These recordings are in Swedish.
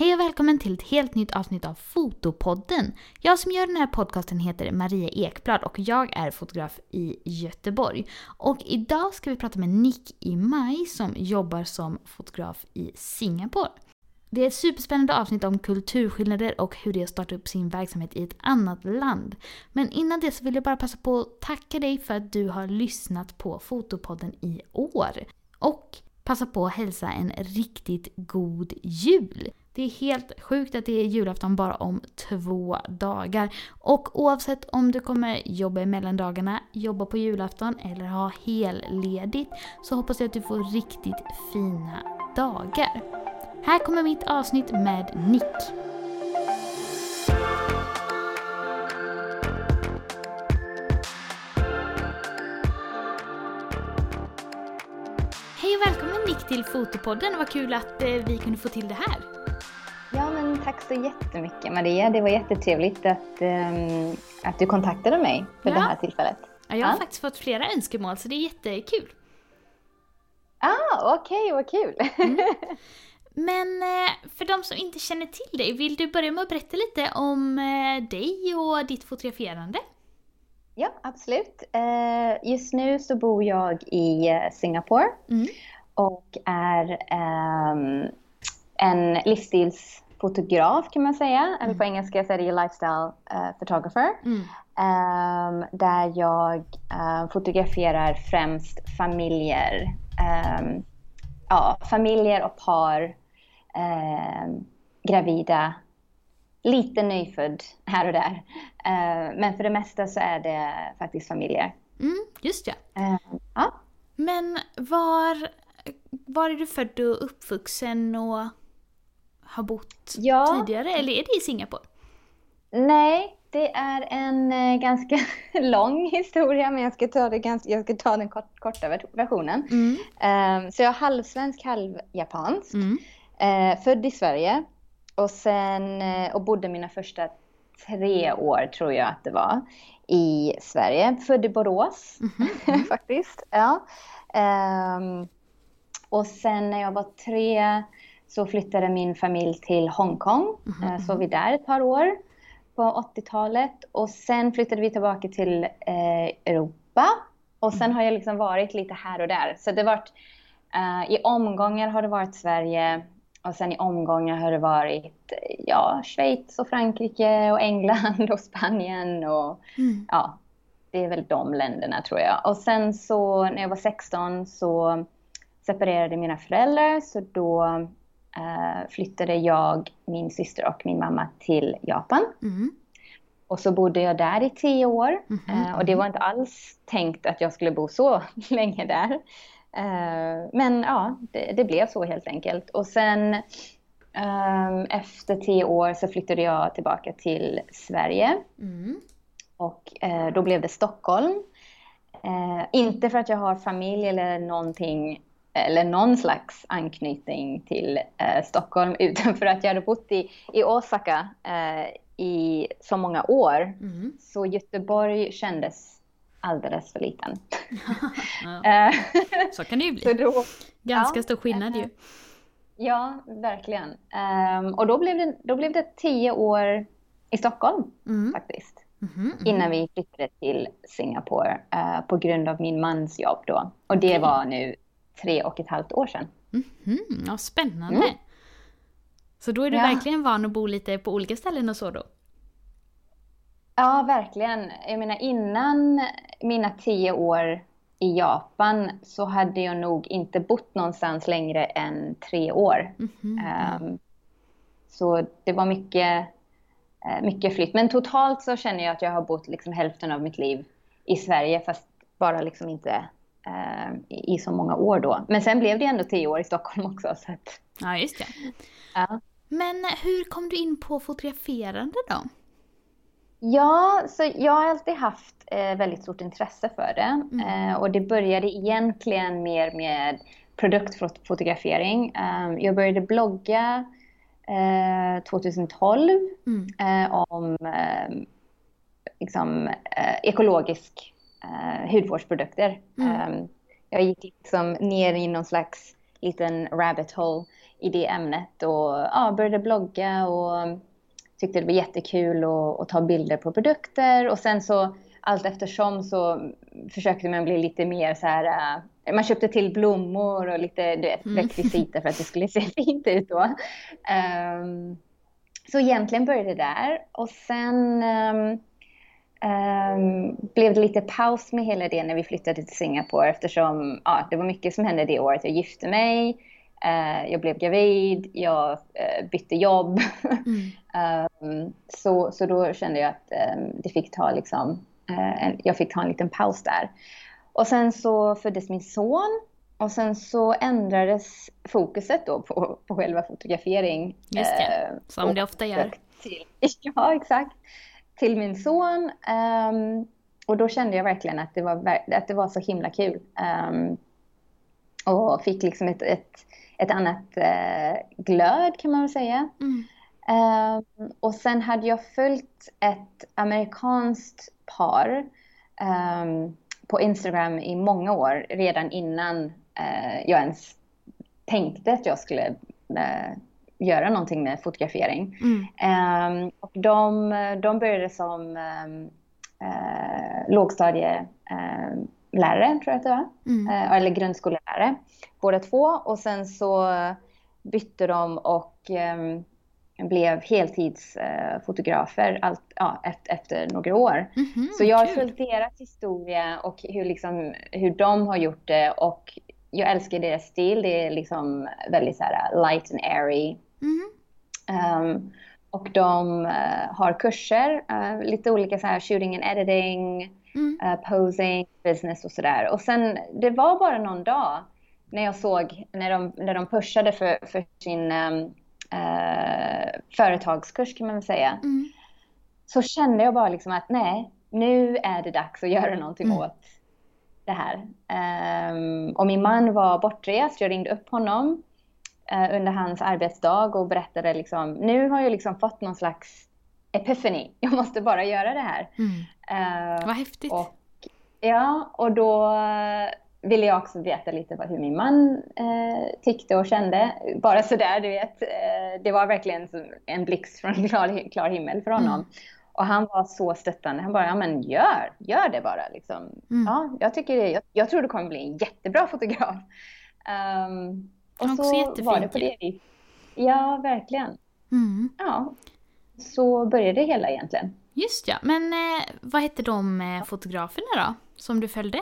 Hej och välkommen till ett helt nytt avsnitt av Fotopodden. Jag som gör den här podcasten heter Maria Ekblad och jag är fotograf i Göteborg. Och idag ska vi prata med Nick Imaj som jobbar som fotograf i Singapore. Det är ett superspännande avsnitt om kulturskillnader och hur det startar upp sin verksamhet i ett annat land. Men innan det så vill jag bara passa på att tacka dig för att du har lyssnat på Fotopodden i år. Och passa på att hälsa en riktigt god jul! Det är helt sjukt att det är julafton bara om 2 dagar. Och oavsett om du kommer jobba mellan dagarna, jobba på julafton eller ha helledigt så hoppas jag att du får riktigt fina dagar. Här kommer mitt avsnitt med Nick. Hej och välkommen Nick till Fotopodden. Vad kul att vi kunde få till det här. Ja, men tack så jättemycket Maria. Det var jättetrevligt att du kontaktade mig för det här tillfället. Ja, jag har faktiskt fått flera önskemål så det är jättekul. Okej, vad kul. Men för de som inte känner till dig, vill du börja med att berätta lite om dig och ditt fotograferande? Ja, absolut. Just nu så bor jag i Singapore och är en livsstilsfotograf kan man säga. Eller på engelska så är det lifestyle photographer. Där jag fotograferar främst familjer. Familjer och par. Gravida. Lite nyfödd här och där. Men för det mesta så är det faktiskt familjer. Just det. Men var är du född och uppvuxen och har bott tidigare, eller är det i Singapore? Nej, det är en ganska lång historia, men jag ska ta den korta versionen. Så jag är halvsvensk, halvjapansk, född i Sverige och bodde mina första 3 år tror jag att det var i Sverige. Född i Borås faktiskt, ja. Och sen när jag var 3 så flyttade min familj till Hongkong. Så vi där ett par år på 80-talet. Och sen flyttade vi tillbaka till Europa. Och sen har jag liksom varit lite här och där. Så det har varit, i omgångar har det varit Sverige. Och sen i omgångar har det varit Schweiz och Frankrike och England och Spanien. Och, det är väl de länderna tror jag. Och sen så när jag var 16 så separerade mina föräldrar, så då flyttade jag, min syster och min mamma till Japan. Och så bodde jag där i 10 år. Och det var inte alls tänkt att jag skulle bo så länge där. Men det blev så helt enkelt. Och sen efter 10 år så flyttade jag tillbaka till Sverige. Och då blev det Stockholm. Inte för att jag har familj eller någonting eller någon slags anknytning till Stockholm, utan för att jag hade bott i Osaka i så många år. Så Göteborg kändes alldeles för liten. Så kan det ju bli. Så då, ganska stor skillnad ju. Ja, verkligen. Och då blev det 10 år i Stockholm faktiskt. Innan vi flyttade till Singapore på grund av min mans jobb då. Och det var nu 3,5 år sedan. Ja, spännande. Så då är du verkligen van att bo lite på olika ställen och så då? Ja, verkligen. Jag menar, innan mina 10 år i Japan så hade jag nog inte bott någonstans längre än 3 år. Så det var mycket flytt. Men totalt så känner jag att jag har bott liksom hälften av mitt liv i Sverige, fast bara liksom inte i så många år då. Men sen blev det ändå 10 år i Stockholm också. Så att... Ja, just det. Ja. Men hur kom du in på fotograferande då? Ja, så jag har alltid haft väldigt stort intresse för det. Och det började egentligen mer med produktfotografering. Jag började blogga 2012 om liksom, ekologisk hudvårdsprodukter. Jag gick liksom ner i någon slags liten rabbit hole i det ämnet och började blogga och tyckte det var jättekul att ta bilder på produkter. Och sen så allt eftersom så försökte man bli lite mer så här, man köpte till blommor och lite rekvisita för att det skulle se fint ut då. Så egentligen började det där och sen blev det lite paus med hela det när vi flyttade till Singapore eftersom det var mycket som hände det året. Jag gifte mig, jag blev gravid, jag bytte jobb. Så då kände jag att det fick ta liksom, jag fick ta en liten paus där. Och sen så föddes min son och sen så ändrades fokuset då på själva fotografering. Just det, som det ofta gör. Ja, exakt. Till min son. Och då kände jag verkligen att det var så himla kul. Och fick liksom ett annat glöd kan man väl säga. Och sen hade jag följt ett amerikanskt par på Instagram i många år. Redan innan jag ens tänkte att jag skulle göra någonting med fotografering. Och de började som lågstadielärare tror jag att det var. Eller grundskolelärare. Båda två. Och sen så bytte de och blev heltidsfotografer efter några år. Så jag har följt deras historia och hur de har gjort det. Och jag älskar deras stil. Det är liksom väldigt så här light and airy. Och de har kurser. Lite olika så här shooting and editing. Posing, business och sådär. Och sen det var bara någon dag när jag såg när de pushade för sin företagskurs kan man väl säga. Så kände jag bara liksom att nej, nu är det dags att göra någonting åt det här. Och min man var bortrest. Jag ringde upp honom under hans arbetsdag och berättade liksom, nu har jag liksom fått någon slags epiphany. Jag måste bara göra det här. Vad häftigt. Och då ville jag också veta lite hur min man tyckte och kände. Bara sådär, du vet. Det var verkligen en blixt från klar himmel för honom. Och han var så stöttande. Han bara, ja men gör det bara. Liksom. Jag tror du kommer bli en jättebra fotograf. Och så jättefint. Var det på det viset. Ja, verkligen. Ja, så började det hela egentligen. Just ja, men vad hette de fotograferna då som du följde?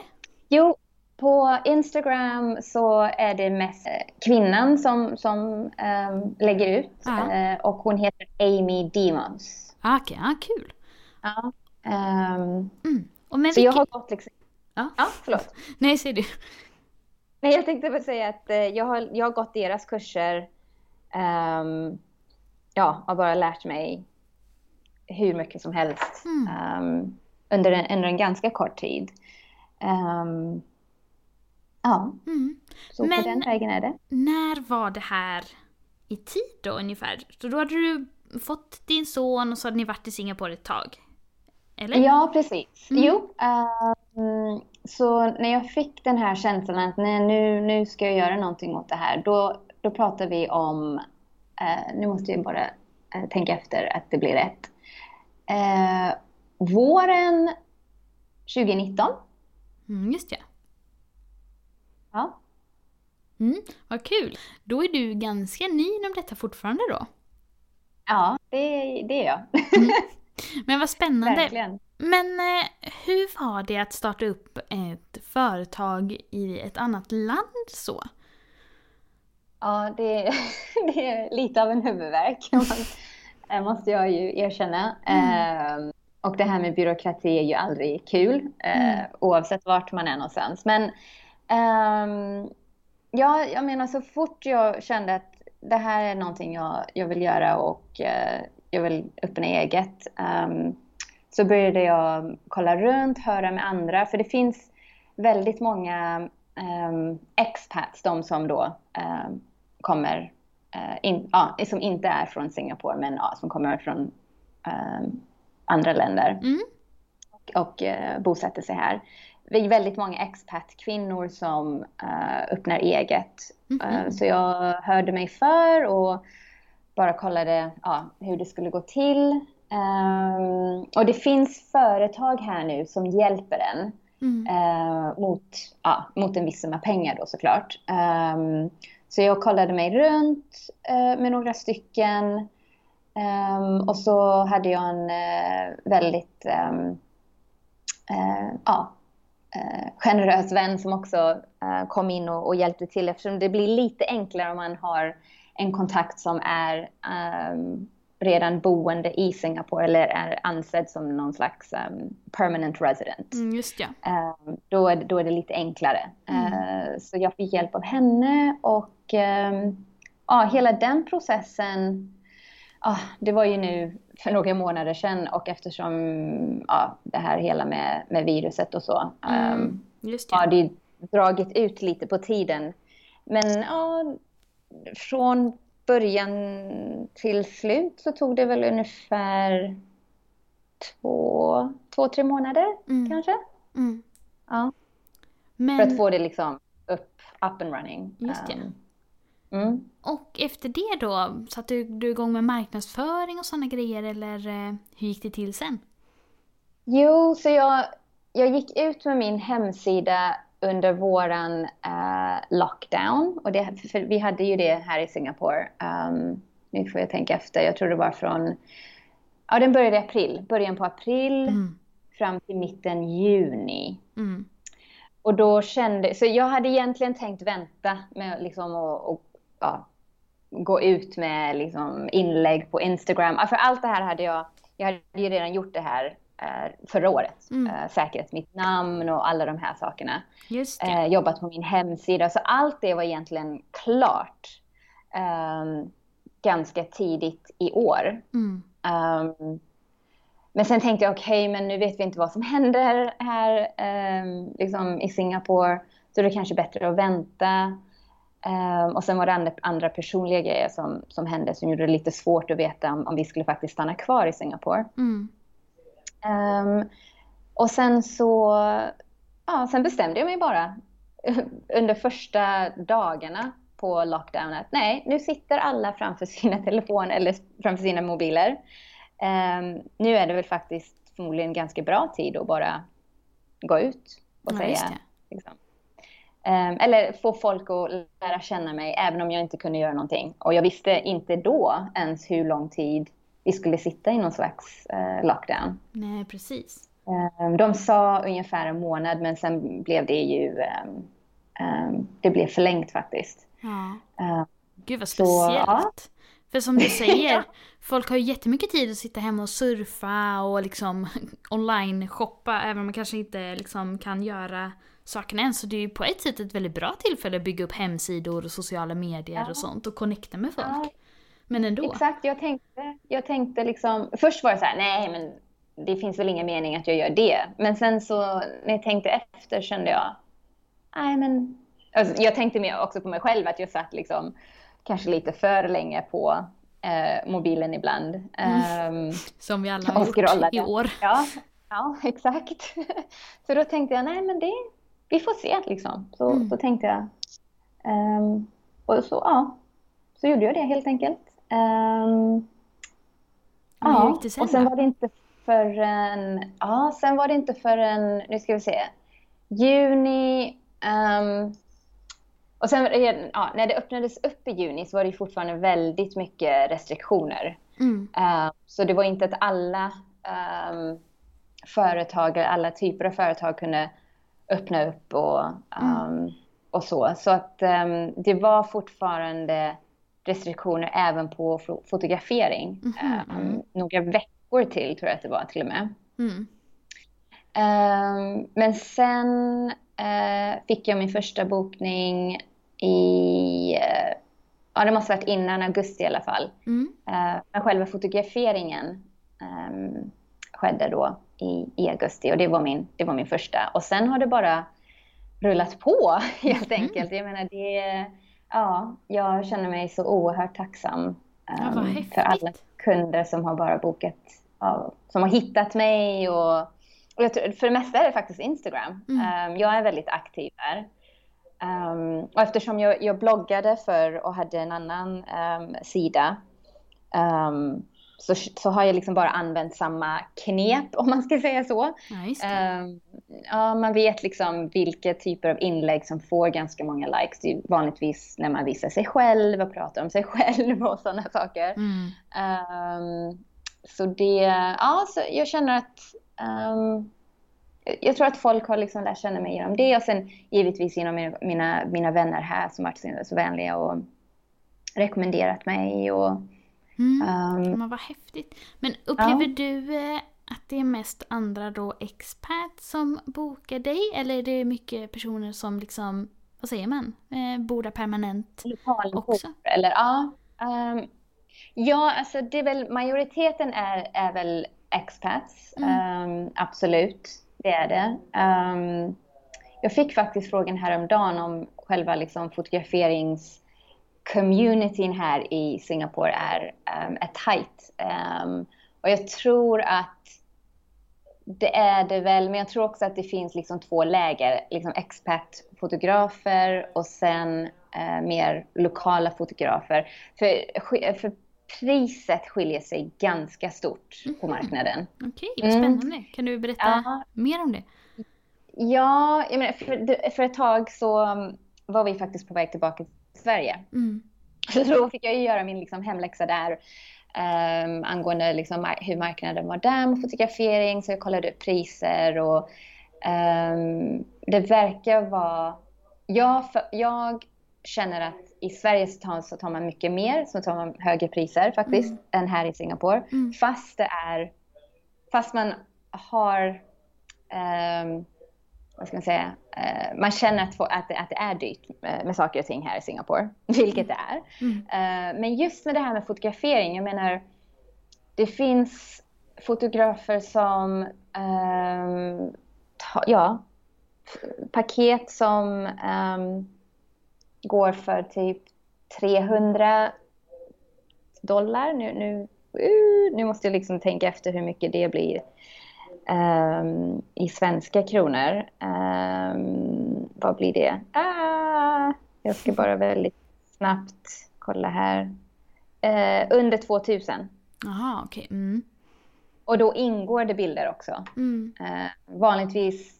Jo, på Instagram så är det mest kvinnan som lägger ut. Och hon heter Amy Demons. Okej, kul. Ja. Och men så jag har gått liksom... Ja, förlåt. Nej, säger du. Nej, jag tänkte bara säga att jag har gått deras kurser. Har bara lärt mig hur mycket som helst under en ganska kort tid. Så på den vägen är det. När var det här i tid då ungefär? Så då hade du fått din son och så hade ni varit i Singapore ett tag? Eller? Ja, precis. Jo, så när jag fick den här känslan att nu ska jag göra någonting åt det här. Då pratar vi om, nu måste jag bara tänka efter att det blir rätt. Våren 2019. Just det. Ja. Vad kul. Då är du ganska ny inom detta fortfarande då? Ja, det är jag. Men vad spännande. Verkligen. Men hur var det att starta upp ett företag i ett annat land så? Ja, det är lite av en huvudvärk. Måste jag ju erkänna. Och det här med byråkrati är ju aldrig kul. Oavsett vart man är någonstans. Men jag menar så fort jag kände att det här är någonting jag vill göra och jag vill öppna eget. Så började jag kolla runt, höra med andra. För det finns väldigt många expats, de som då kommer... som inte är från Singapore men som kommer från andra länder och bosätter sig här. vi är väldigt många expat-kvinnor som öppnar eget. Mm-hmm. Så jag hörde mig för och bara kollade hur det skulle gå till. Och det finns företag här nu som hjälper en mot en viss summa pengar då, såklart. Så jag kollade mig runt med några stycken. Och så hade jag en väldigt generös vän som också kom in och hjälpte till, eftersom det blir lite enklare om man har en kontakt som är redan boende i Singapore eller är ansedd som någon slags permanent resident. Just ja. Då är det lite enklare. Så jag fick hjälp av henne och hela den processen. Det var ju nu för några månader sedan, och eftersom det här hela med viruset och så har det dragit ut lite på tiden. Men från början till slut så tog det väl ungefär 2-3 månader kanske. Mm. Ja. Men... för att få det liksom up and running. Just det. Mm. Och efter det då, satte du igång med marknadsföring och sådana grejer, eller hur gick det till sen? Jo, så jag gick ut med min hemsida under våran lockdown, och det, för vi hade ju det här i Singapore. Nu får jag tänka efter, jag tror det var från den började i april, början på april fram till mitten juni. Och då så jag hade egentligen tänkt vänta med liksom gå ut med liksom inlägg på Instagram. För allt det här hade jag hade ju redan gjort det här förra året. Säkert mitt namn och alla de här sakerna. Just det. Jobbat på min hemsida. Så allt det var egentligen klart ganska tidigt i år. Men sen tänkte jag, okej, men nu vet vi inte vad som händer här liksom i Singapore. Så det är kanske bättre att vänta. Och sen var det andra personliga grejer som hände, som gjorde det lite svårt att veta om vi skulle faktiskt stanna kvar i Singapore. Och sen så sen bestämde jag mig bara under första dagarna på lockdown att nej, nu sitter alla framför sina telefoner eller framför sina mobiler. Nu är det väl faktiskt förmodligen ganska bra tid att bara gå ut och säga liksom. Eller få folk att lära känna mig, även om jag inte kunde göra någonting. Och jag visste inte då ens hur lång tid vi skulle sitta i någon slags lockdown. Nej, precis. De sa ungefär en månad, men sen blev det ju det blev förlängt faktiskt. Ja. Gud vad speciellt. För som du säger, folk har ju jättemycket tid att sitta hemma och surfa och liksom online-shoppa, även om man kanske inte liksom kan göra sakerna än. Så det är ju på ett sätt ett väldigt bra tillfälle att bygga upp hemsidor och sociala medier och sånt och connecta med folk. Ja. Men ändå. Exakt, jag tänkte liksom, först var det så här, nej men det finns väl ingen mening att jag gör det. Men sen så när jag tänkte efter kände jag, nej men, alltså, jag tänkte mer också på mig själv att jag satt liksom kanske lite för länge på mobilen ibland. Som vi alla har gjort i år. Ja, exakt. Så då tänkte jag, nej men vi får se liksom. Så tänkte jag. Och så gjorde jag det helt enkelt. Och sen var det inte förrän, nu ska vi se, juni... och sen när det öppnades upp i juni så var det fortfarande väldigt mycket restriktioner. Så det var inte att alla företag, alla typer av företag kunde öppna upp och så. Så att det var fortfarande restriktioner även på fotografering. Några veckor till tror jag att det var till och med. Men sen fick jag min första bokning i... det måste varit innan augusti i alla fall. Men själva fotograferingen skedde då i augusti. Och det var min första. Och sen har det bara rullat på helt enkelt. Jag menar, jag känner mig så oerhört tacksam för alla kunder som har bara bokat... som har hittat mig och... Jag tror, för det mesta är det faktiskt Instagram. Jag är väldigt aktiv där. Och eftersom jag bloggade förr och hade en annan sida, så har jag liksom bara använt samma knep, om man ska säga så. Nice. Ja, man vet liksom vilka typer av inlägg som får ganska många likes. Det är vanligtvis när man visar sig själv och pratar om sig själv och sådana saker. Så det, ja, så jag känner att jag tror att folk har liksom lärt känna mig genom det. Och sen givetvis genom mina vänner här som varit så vänliga och rekommenderat mig. Och, men vad häftigt. Men upplever du att det är mest andra då expats som bokar dig? Eller är det mycket personer som liksom, vad säger man, bor där permanent också? Eller, ja, ja, alltså det är väl, majoriteten är väl expats. Absolut, det är det. Jag fick faktiskt frågan häromdagen om själva liksom fotograferingscommunityn här i Singapore är tight. Och jag tror att det är det väl, men jag tror också att det finns liksom två läger. Liksom expatfotografer och sen mer lokala fotografer. För priset skiljer sig ganska stort på marknaden. Okej, spännande. Kan du berätta mer om det? Ja, jag menar, för ett tag så var vi faktiskt på väg tillbaka till Sverige. Så då fick jag ju göra min liksom hemläxa där angående liksom hur marknaden var där med fotografering. Så jag kollade upp priser och det verkar vara... Jag känner att i Sverige så tar man mycket mer, så tar man högre priser faktiskt än här i Singapore. Fast man har, vad ska man säga, man känner att det är dyrt med saker och ting här i Singapore, vilket det är. Men just med det här med fotografering, jag menar, det finns fotografer som, paket som... går för typ $300. Nu måste jag liksom tänka efter hur mycket det blir i svenska kronor. Vad blir det? Jag ska bara väldigt snabbt kolla här. Under 2000. Aha, okej. Okay. Och då ingår det bilder också. Vanligtvis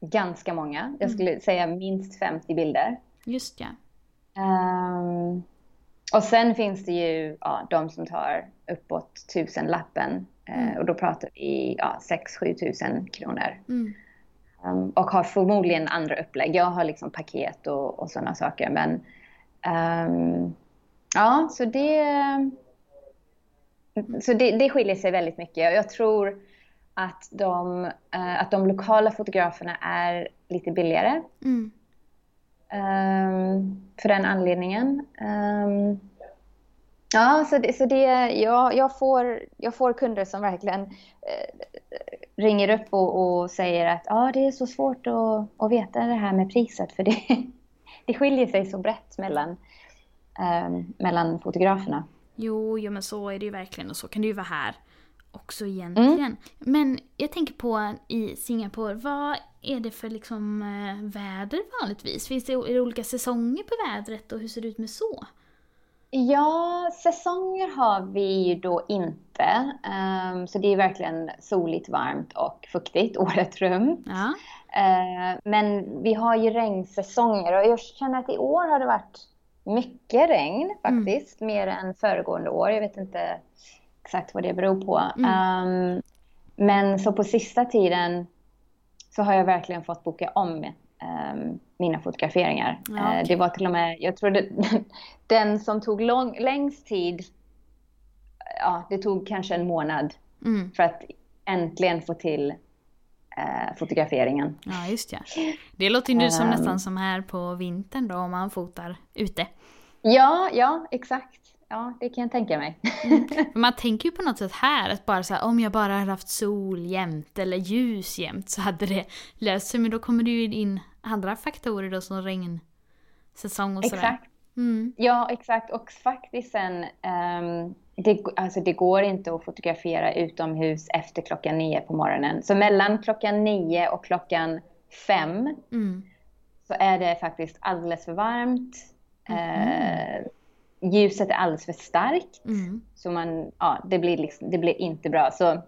ganska många. Jag skulle säga minst 50 bilder. Just ja. Och sen finns det ju de som tar uppåt 1000-lappen. Och då pratar vi 6-7 000 kronor. Och har förmodligen andra upplägg. Jag har liksom paket och sådana saker. Men så det skiljer sig väldigt mycket. Och jag tror att de lokala fotograferna är lite billigare. För den anledningen. Jag får kunder som verkligen ringer upp och säger att det är så svårt att veta det här med priset, för det skiljer sig så brett mellan fotograferna. Jo, men så är det ju verkligen, och så kan det ju vara här också egentligen. Men jag tänker på i Singapore, vad är det för liksom väder vanligtvis? Är det olika säsonger på vädret, och hur ser det ut med så? Ja, säsonger har vi ju då inte. Så det är verkligen soligt, varmt och fuktigt året runt. Ja. Men vi har ju regnsäsonger, och jag känner att i år har det varit mycket regn faktiskt. Mer än föregående år, jag vet inte exakt vad det beror på. Men så på sista tiden så har jag verkligen fått boka om mina fotograferingar. Ja, okay. Det var till och med, jag tror den som tog längst tid, det tog kanske en månad för att äntligen få till fotograferingen. Ja, just ja. Det låter ju nu som nästan som här på vintern då, om man fotar ute. Ja, exakt. Ja, det kan jag tänka mig. Man tänker ju på något sätt här att bara så här, om jag bara hade haft sol jämt eller ljus jämt så hade det löst sig. Men då kommer det ju in andra faktorer då, som regnsäsong och sådär. Exakt. Ja, exakt. Och faktiskt sen Det går inte att fotografera utomhus efter 9:00 på morgonen. Så mellan 9:00 och 5:00 så är det faktiskt alldeles för varmt. Ljuset är alldeles för starkt. Så det blir inte bra. Så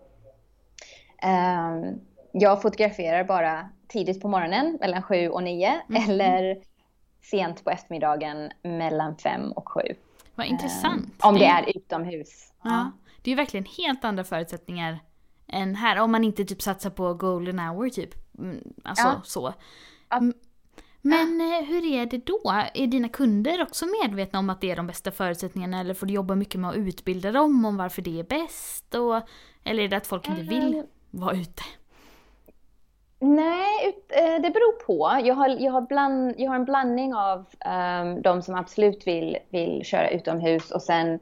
jag fotograferar bara tidigt på morgonen mellan 7 och 9. Eller sent på eftermiddagen mellan 5 och 7. Vad intressant. Om det är utomhus. Ja, det är ju verkligen helt andra förutsättningar än här. Om man inte typ satsar på golden hour typ. Alltså så. Ja. Men hur är det då? Är dina kunder också medvetna om att det är de bästa förutsättningarna? Eller får du jobba mycket med att utbilda dem om varför det är bäst? Eller är det att folk inte vill vara ute? Nej, det beror på. Jag har en blandning av de som absolut vill köra utomhus och sen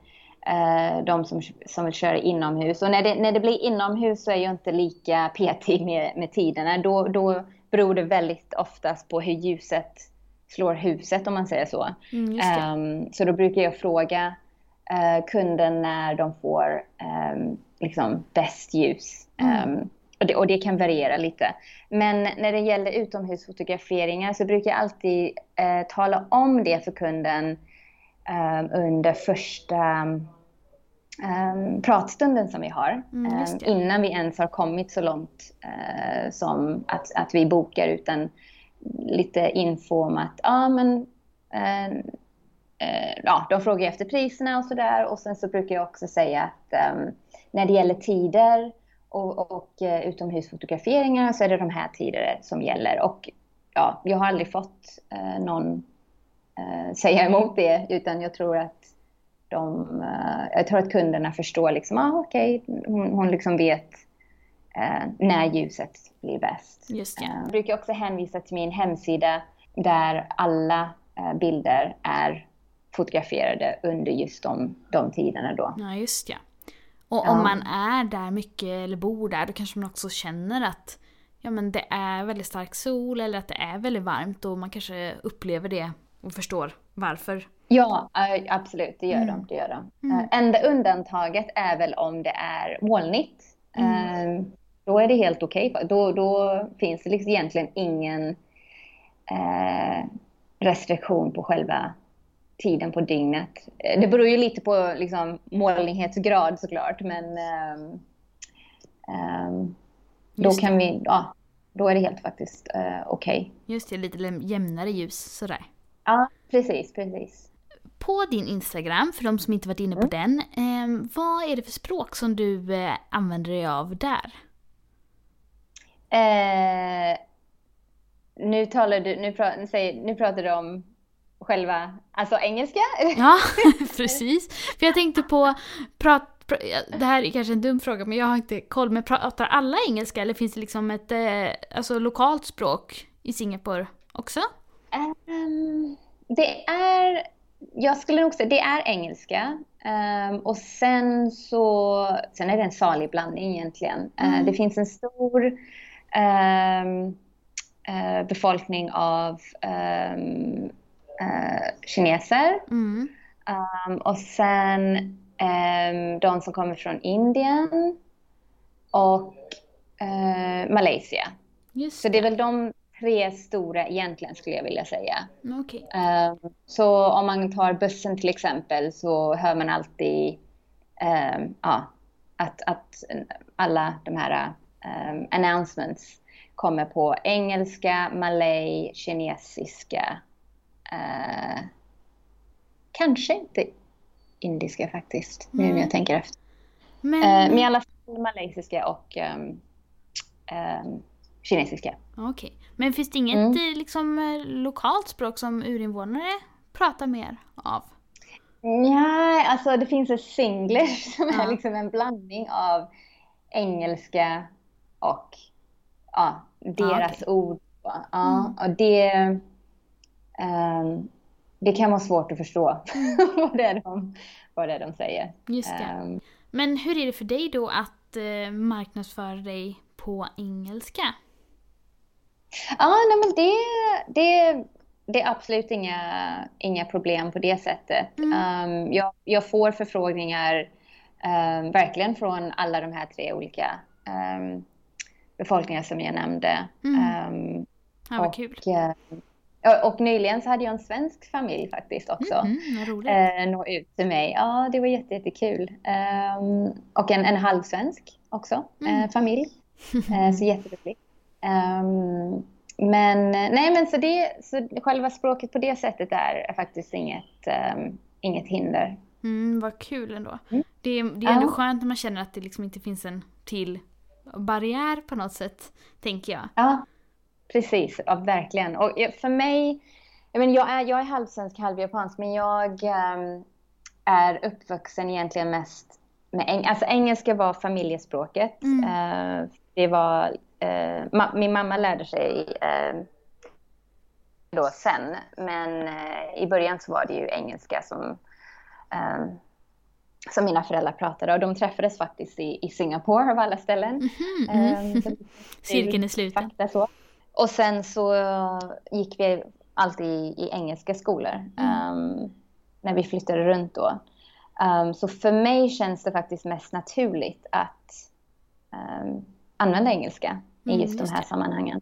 de som vill köra inomhus. Och när det blir inomhus så är jag inte lika petig med tiderna. Då beror det väldigt oftast på hur ljuset slår huset, om man säger så. Så då brukar jag fråga kunden när de får liksom bäst ljus. Och det kan variera lite. Men när det gäller utomhusfotograferingar så brukar jag alltid tala om det för kunden under första pratstunden som vi har. Innan vi ens har kommit så långt som att vi bokar, utan lite info om att de frågar efter priserna och sådär. Och sen så brukar jag också säga att när det gäller tider och utomhusfotograferingar så är det de här tiderna som gäller. Och jag har aldrig fått någon säga emot det, utan jag tror att kunderna förstår liksom, hon liksom vet när ljuset blir bäst. Just det. Jag brukar också hänvisa till min hemsida där alla bilder är fotograferade under just de tiderna då. Ja, just det. Och om man är där mycket eller bor där, då kanske man också känner att det är väldigt stark sol eller att det är väldigt varmt, och man kanske upplever det och förstår varför. Ja, absolut. Det gör de. Enda undantaget är väl om det är molnigt. Då är det helt okej. Då finns det liksom egentligen ingen restriktion på själva tiden på dygnet. Det beror ju lite på liksom molnighetsgrad såklart, men då är det helt faktiskt okej. Just det, lite jämnare ljus sådär. Ja, precis. På din Instagram, för de som inte varit inne på den, vad är det för språk som du använder dig av där? Nu pratar du om själva, alltså engelska? Ja, precis. För jag tänkte på, det här är kanske en dum fråga, men jag har inte koll, men pratar alla engelska eller finns det liksom ett lokalt språk i Singapore också? Jag skulle nog säga, det är engelska. Och sen är det en salig blandning egentligen. Det finns en stor befolkning av kineser och sen de som kommer från Indien och Malaysia. Just det. Så det är väl de 3 stora egentligen, skulle jag vilja säga. Okay. Så om man tar bussen till exempel så hör man alltid att alla de här announcements kommer på engelska, malay, kinesiska. Kanske inte indiska faktiskt, nu när jag tänker efter. Men i alla fall malaysiska och kinesiska. Okej. Men finns det inget lokalt språk som urinvånare pratar mer av? Nej, alltså det finns en singlish som är liksom en blandning av engelska och deras ord. Och det... det kan vara svårt att förstå vad det är de säger. Just det. Men hur är det för dig då att marknadsföra dig på engelska? Men det är absolut inga problem på det sättet. Jag får förfrågningar verkligen från alla de här tre olika befolkningar som jag nämnde. Ja, vad kul. Och nyligen så hade jag en svensk familj faktiskt också. Vad roligt. Nå ut till mig. Ja, det var jättekul. Och en halvsvensk också. Familj. Så jätteroligt. Men själva språket på det sättet är faktiskt inget hinder. Vad kul ändå. Det är ändå skönt när man känner att det liksom inte finns en till barriär på något sätt, tänker jag. Ja. Precis, ja, verkligen. Och för mig, jag är halvsvensk, halvjapansk, men jag är uppvuxen egentligen mest med engelska var familjespråket. Det var min mamma lärde sig då sen, men i början så var det ju engelska som mina föräldrar pratade, och de träffades faktiskt i Singapore av alla ställen. Cirkeln är sluten. Och sen så gick vi alltid i engelska skolor när vi flyttade runt då. Så för mig känns det faktiskt mest naturligt att använda engelska i just de här sammanhangen.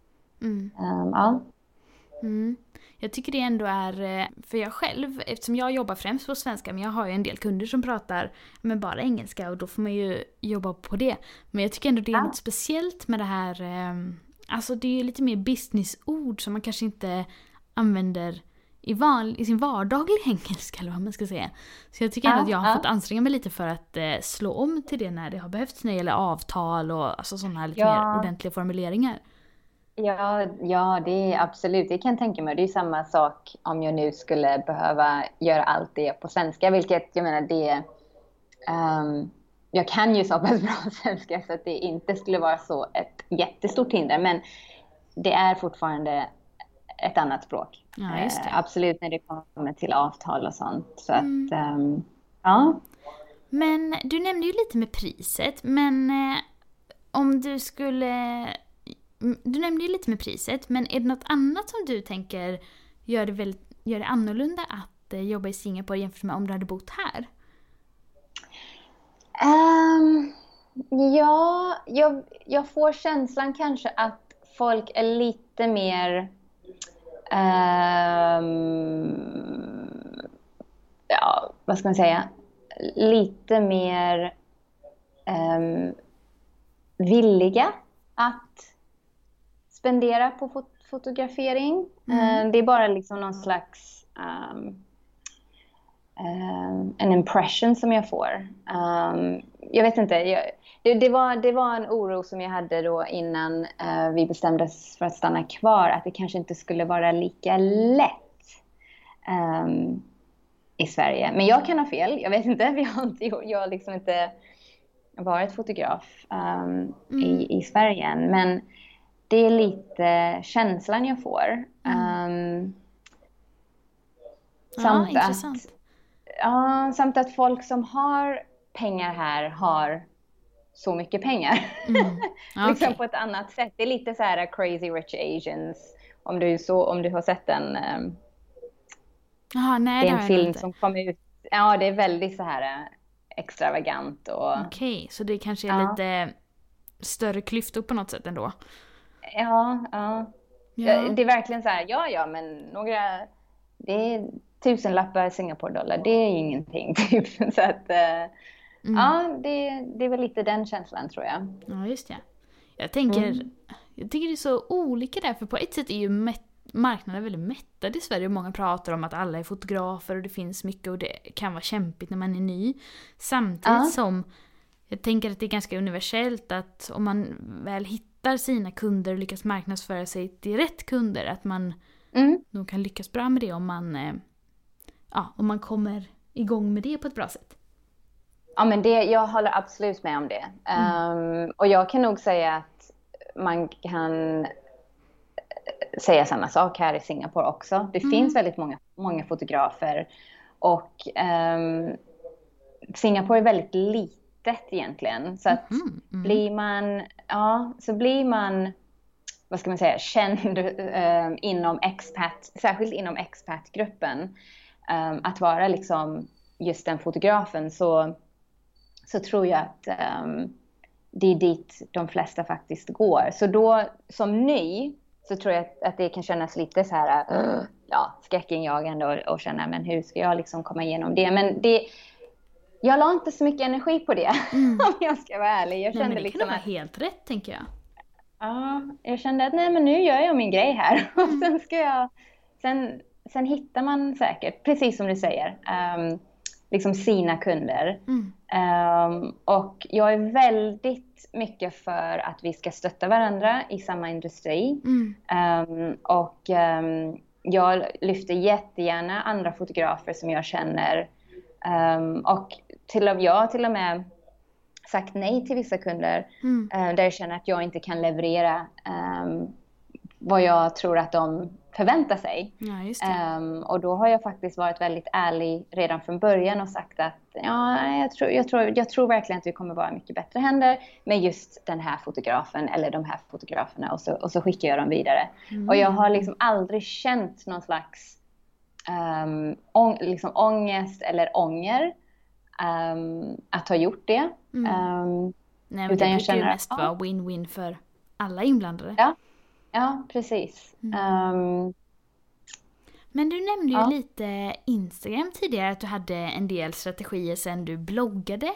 Jag tycker det ändå är, för jag själv, eftersom jag jobbar främst på svenska, men jag har ju en del kunder som pratar med bara engelska, och då får man ju jobba på det. Men jag tycker ändå det är något speciellt med det här. Alltså det är ju lite mer businessord som man kanske inte använder i sin vardagliga engelska, eller vad man ska säga. Så jag tycker ändå att jag har fått anstränga mig lite för att slå om till det när det har behövts, när det gäller avtal och alltså sådana här lite mer ordentliga formuleringar. Ja, det är absolut. Det kan jag tänka mig. Det är samma sak om jag nu skulle behöva göra allt det på svenska, vilket jag menar det... Jag kan ju så pass bra svenska så att det inte skulle vara så ett jättestort hinder. Men det är fortfarande ett annat språk. Ja, just det. Absolut när det kommer till avtal och sånt. Så att, ja. Men du nämnde ju lite med priset. Men om du skulle... Du nämnde ju lite med priset. Men är det något annat som du tänker gör det annorlunda att jobba i Singapore jämfört med om du hade bott här? Jag får känslan kanske att folk är lite mer vad ska man säga, lite mer villiga att spendera på fotografering. Det är bara liksom någon slags en impression som jag får. Jag vet inte. Det var en oro som jag hade då innan vi bestämde oss för att stanna kvar. Att det kanske inte skulle vara lika lätt i Sverige. Men jag kan ha fel. Jag vet inte. Jag har liksom inte varit fotograf i Sverige än. Men det är lite känslan jag får. Intressant. Samt att folk som har pengar här har så mycket pengar. Liksom på ett annat sätt. Det är lite så här Crazy Rich Asians. Om du har sett den. Nej, det är en film som kom ut. Ja, det är väldigt så här extravagant. Okej, så det kanske är lite större klyftor på något sätt ändå. Ja. Det är verkligen så här, men några... Det är 1000 lappar Singapore-dollar. Det är ingenting typ. Så att det är väl lite den känslan, tror jag. Ja, just det. Jag tycker det är så olika där. För på ett sätt är ju marknaden väldigt mättad i Sverige. Många pratar om att alla är fotografer och det finns mycket. Och det kan vara kämpigt när man är ny. Samtidigt som jag tänker att det är ganska universellt. Att om man väl hittar sina kunder och lyckas marknadsföra sig till rätt kunder. Att man... De kan lyckas bra med det om man kommer igång med det på ett bra sätt. Ja, men jag håller absolut med om det. Och jag kan nog säga att man kan säga samma sak här i Singapore också. Det finns väldigt många fotografer, och Singapore är väldigt litet egentligen. Så att blir man vad ska man säga, känd särskilt inom expat-gruppen, att vara liksom just den fotografen, så så tror jag att det är dit de flesta faktiskt går. Så då som ny så tror jag att det kan kännas lite så här skräckinjagande och känna, men hur ska jag liksom komma igenom det? Men det, jag la inte så mycket energi på det, om jag ska vara ärlig. Jag kände men det liksom kan att vara helt rätt, tänker jag. Ja, jag kände att nej, men nu gör jag min grej här. Och sen ska jag... Sen hittar man säkert, precis som du säger, liksom sina kunder. Och jag är väldigt mycket för att vi ska stötta varandra i samma industri. Jag lyfter jättegärna andra fotografer som jag känner. Och jag till och med sagt nej till vissa kunder. Där jag känner att jag inte kan leverera vad jag tror att de förväntar sig. Ja, just det. Och då har jag faktiskt varit väldigt ärlig redan från början och sagt att jag tror verkligen att vi kommer vara mycket bättre händer med just den här fotografen eller de här fotograferna, och så skickar jag dem vidare. Och jag har liksom aldrig känt någon slags ångest eller ånger att ha gjort det. Nej, men utan det jag känner ju mest vara win-win för alla inblandade. Ja, precis. Men du nämnde ju lite Instagram tidigare, att du hade en del strategier sen du bloggade.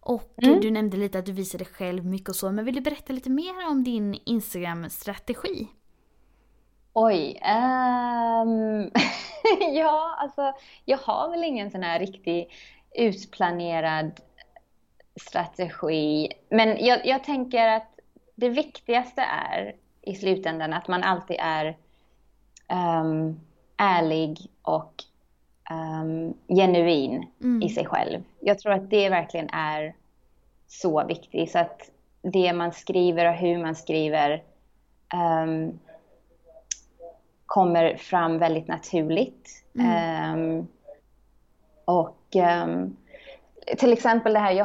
Och du nämnde lite att du visade själv mycket och så. Men vill du berätta lite mer om din Instagram-strategi? Oj. Jag har väl ingen sån här riktigt utplanerad strategi. Men jag tänker att det viktigaste är i slutändan att man alltid är ärlig och genuin i sig själv. Jag tror att det verkligen är så viktigt, så att det man skriver och hur man skriver kommer fram väldigt naturligt. Till exempel det här, jag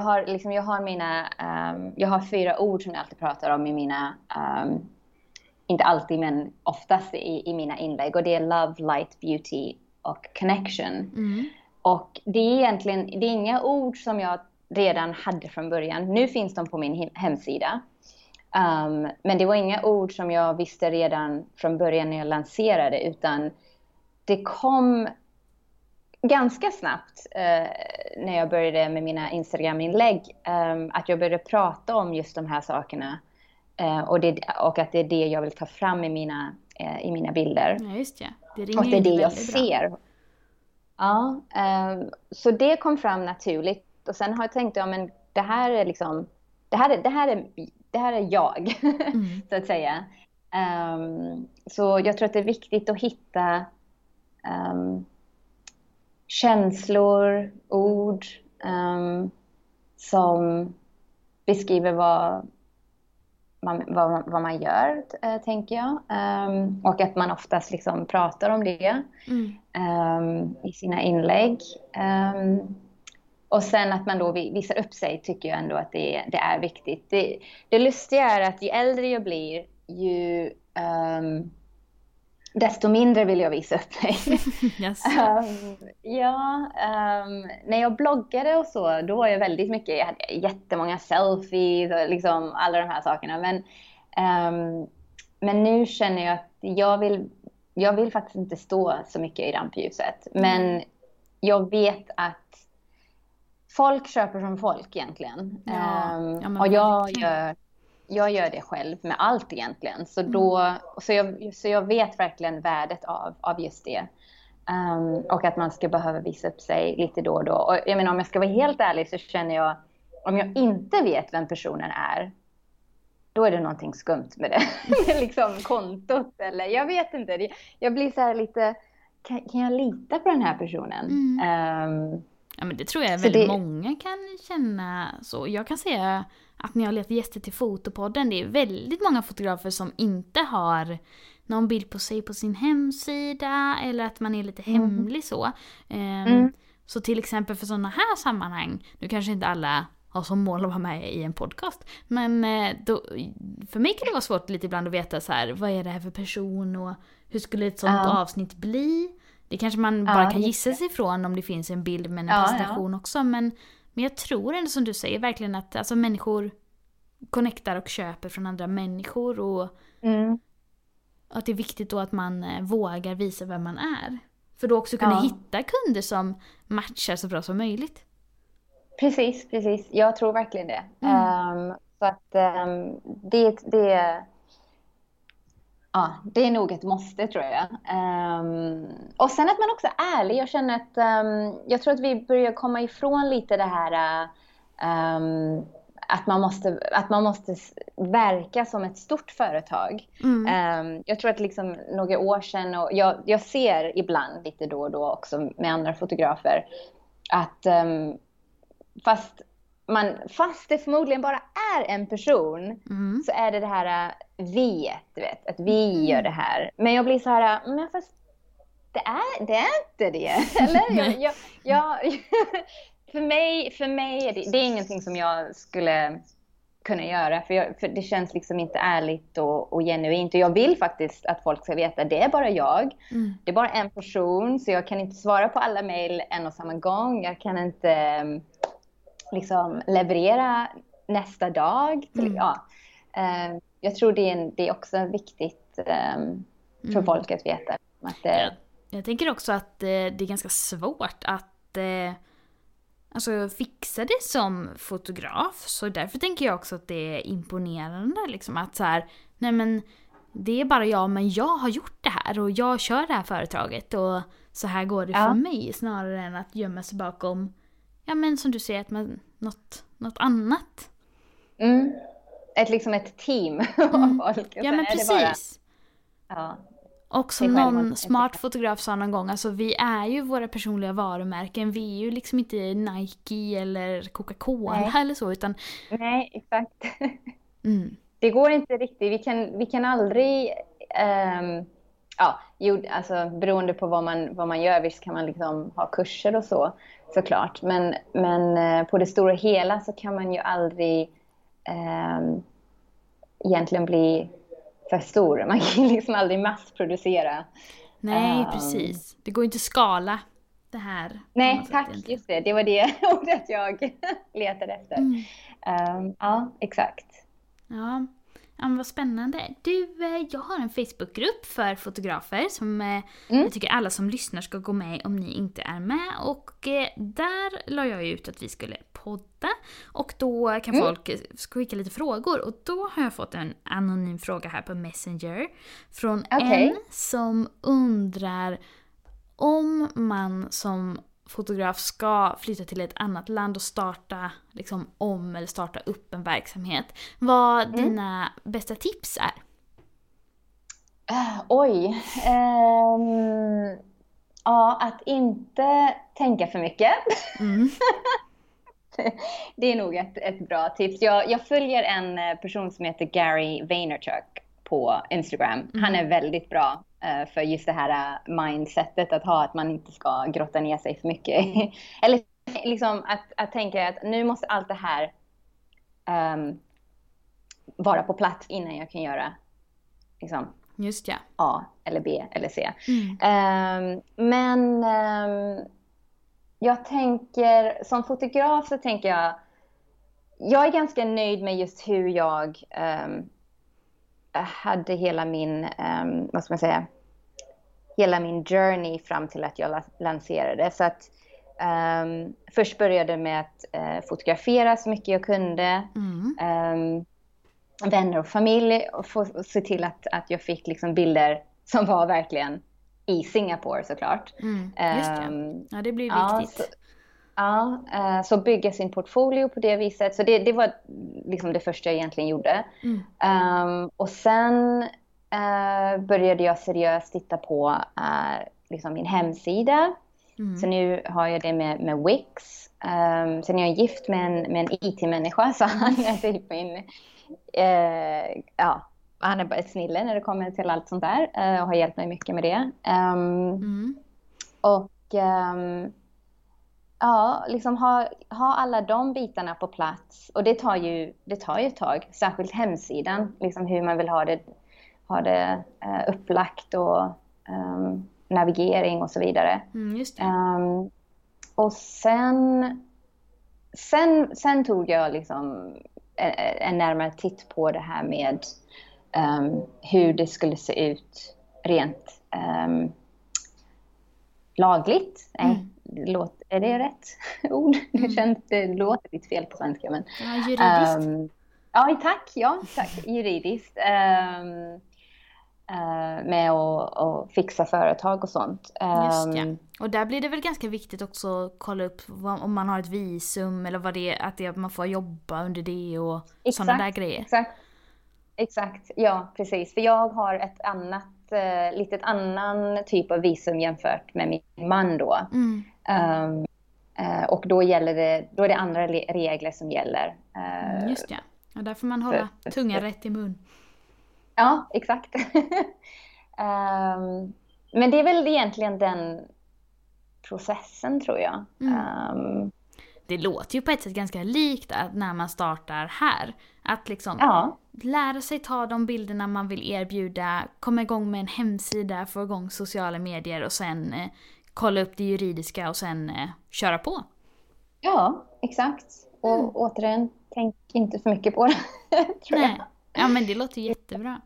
har fyra ord som jag alltid pratar om i mina inte alltid, men oftast i mina inlägg. Och det är love, light, beauty och connection. Och det är egentligen, det är inga ord som jag redan hade från början. Nu finns de på min hemsida. Men det var inga ord som jag visste redan från början när jag lanserade. Utan det kom ganska snabbt när jag började med mina Instagram-inlägg. Att jag började prata om just de här sakerna. Och att det är det jag vill ta fram i mina bilder. Ja, just det. Det ringer, och det är det jag ser. Bra. Ja, så det kom fram naturligt. Och sen har jag tänkt, men det här är jag, så att säga. Så jag tror att det är viktigt att hitta känslor, ord som beskriver vad man gör, tänker jag. Och att man oftast liksom pratar om det i sina inlägg. Och sen att man då visar upp sig, tycker jag ändå att det är viktigt. Det lustiga är att ju äldre jag blir, ju desto mindre vill jag visa upp mig. Yes. När jag bloggade och så, då var jag väldigt mycket, jag hade jättemånga selfies och liksom alla de här sakerna. Men nu känner jag att jag vill faktiskt inte stå så mycket i rampljuset. Men jag vet att folk köper som folk egentligen. Ja. Och jag gör det själv med allt egentligen. Så jag vet verkligen värdet av just det. Och att man ska behöva visa upp sig lite då och då. Och jag menar, om jag ska vara helt ärlig så känner jag, om jag inte vet vem personen är, då är det någonting skumt med det. Liksom kontot eller jag vet inte. Jag blir så här lite, kan jag lita på den här personen? Men det tror jag väldigt många kan känna så. Jag kan säga att när jag letar gäster till Fotopodden, det är väldigt många fotografer som inte har någon bild på sig på sin hemsida, eller att man är lite hemlig så. Så till exempel för sådana här sammanhang, nu kanske inte alla har som mål att vara med i en podcast, men då, för mig kan det vara svårt lite ibland att veta så här, vad är det här för person och hur skulle ett sådant avsnitt bli? Det kanske man bara kan gissa sig ifrån om det finns en bild med en presentation också, men Men jag tror ändå som du säger verkligen att alltså, människor connectar och köper från andra människor och att det är viktigt då att man vågar visa vem man är. För då också kunna hitta kunder som matchar så bra som möjligt. Precis, precis. Jag tror verkligen det. Så att det är nog ett måste, tror jag. Och sen att man också är ärlig. Jag känner att jag tror att vi börjar komma ifrån lite det här att man måste verka som ett stort företag. Jag tror att liksom några år sedan, och jag ser ibland lite då och då också med andra fotografer att fast det förmodligen bara är en person så är det här vi, du vet, att vi gör det här. Men jag blir så här, men fast det är inte det. Eller? För mig är det är ingenting som jag skulle kunna göra. För det känns liksom inte ärligt och genuint. Och jag vill faktiskt att folk ska veta att det är bara jag. Det är bara en person. Så jag kan inte svara på alla mejl en och samma gång. Jag kan inte liksom leverera nästa dag. Jag tror det är också viktigt för folk att veta. Att, jag tänker också att det är ganska svårt att alltså fixa det som fotograf, så därför tänker jag också att det är imponerande liksom, att så här, nej men det är bara jag, men jag har gjort det här och jag kör det här företaget och så här går det för mig, snarare än att gömma sig bakom men som du säger, att man, något annat. Ett team av folk. Ja men precis. Och som någon smart fotograf sa någon gång, alltså vi är ju våra personliga varumärken, vi är ju liksom inte Nike eller Coca-Cola eller så, utan... Nej, exakt. Det går inte riktigt, vi kan aldrig, alltså beroende på vad man gör, visst kan man liksom ha kurser och så, såklart. Men på det stora hela så kan man ju aldrig egentligen bli... för stor. Man kan liksom aldrig massproducera. Nej, precis. Det går inte att skala det här. Nej, tack. Egentligen. Just det. Det var det ordet jag letade efter. Exakt. Ja, men vad spännande. Du, jag har en Facebookgrupp för fotografer som jag tycker alla som lyssnar ska gå med om ni inte är med. Och där la jag ut att vi skulle podda. Och då kan folk skicka lite frågor. Och då har jag fått en anonym fråga här på Messenger. Från en som undrar om man som fotograf ska flytta till ett annat land och starta liksom om eller starta upp en verksamhet. Vad dina bästa tips är? Oj. Att inte tänka för mycket. Det är nog ett bra tips. Jag följer en person som heter Gary Vaynerchuk på Instagram. Han är väldigt bra för just det här mindsetet att ha, att man inte ska grotta ner sig för mycket. Eller liksom att tänka att nu måste allt det här vara på plats innan jag kan göra liksom, just ja. A eller B eller C. Jag tänker, som fotograf så tänker jag är ganska nöjd med just hur jag hade hela min hela min journey fram till att jag lanserade. Så att först började med att fotografera så mycket jag kunde, vänner och familj, och se till att jag fick liksom bilder som var verkligen i Singapore, såklart. Just det. Ja, det blir viktigt. Så bygga sin portfolio på det viset. Så det var liksom det första jag egentligen gjorde. Och sen började jag seriöst titta på liksom min hemsida. Så nu har jag det med Wix. Sen är jag gift med en IT-människa. Så han är typ min... han är bara ett snille när det kommer till allt sånt där. Och har hjälpt mig mycket med det. Liksom ha alla de bitarna på plats. Och det tar ju ett tag. Särskilt hemsidan. Liksom hur man vill ha det upplagt och navigering och så vidare. Och sen Sen tog jag liksom en närmare titt på det här med hur det skulle se ut rent lagligt. Är det rätt ord? Det låter lite fel på svenska. Men, ja, juridiskt. Ja, tack. Juridiskt. Med att fixa företag och sånt. Just ja. Och där blir det väl ganska viktigt också att kolla upp om man har ett visum eller vad det är, man får jobba under det och sådana där grejer. Exakt, ja precis. För jag har ett annat, lite annan typ av visum jämfört med min man då. Och då är det andra regler som gäller. Just ja, och där får man hålla tungan rätt i mun. Ja, exakt. Men det är väl egentligen den processen, tror jag. Det låter ju på ett sätt ganska likt att när man startar här. Att liksom lära sig ta de bilderna man vill erbjuda, komma igång med en hemsida, få igång sociala medier och sen kolla upp det juridiska och sen köra på. Ja, exakt. Och återigen, tänk inte för mycket på det, tror jag. Ja, men det låter jättebra.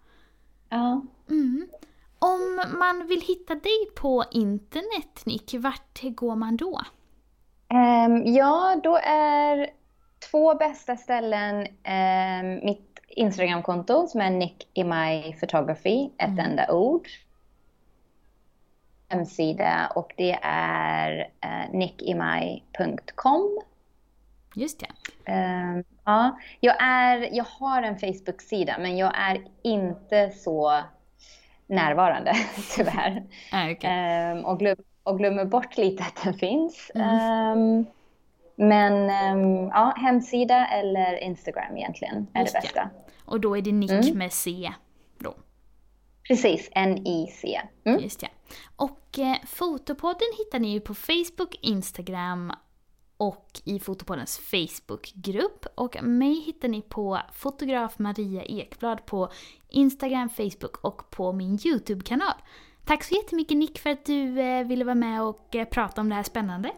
Ja. Mm. Om man vill hitta dig på internet, Nick, vart går man då? Då är två bästa ställen mitt Instagramkonto som är nickimajphotography, ett enda ord. Hemsida, och det är nickimaj.com. Just det. Ja, jag har en Facebook-sida, men jag är inte så närvarande tyvärr. Okay. Och glömmer bort lite att den finns. Men hemsida eller Instagram egentligen är det bästa. Ja. Och då är det Nick med C då. Precis, N-I-C. Just det. Och Fotopodden hittar ni ju på Facebook, Instagram och i Fotopoddens Facebookgrupp. Och mig hittar ni på fotograf Maria Ekblad på Instagram, Facebook och på min YouTube-kanal. Tack så jättemycket Nick för att du ville vara med och prata om det här spännande.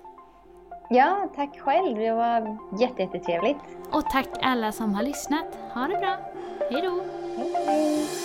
Ja, tack själv. Det var jättetrevligt. Och tack alla som har lyssnat. Ha det bra. Hej då. Hej.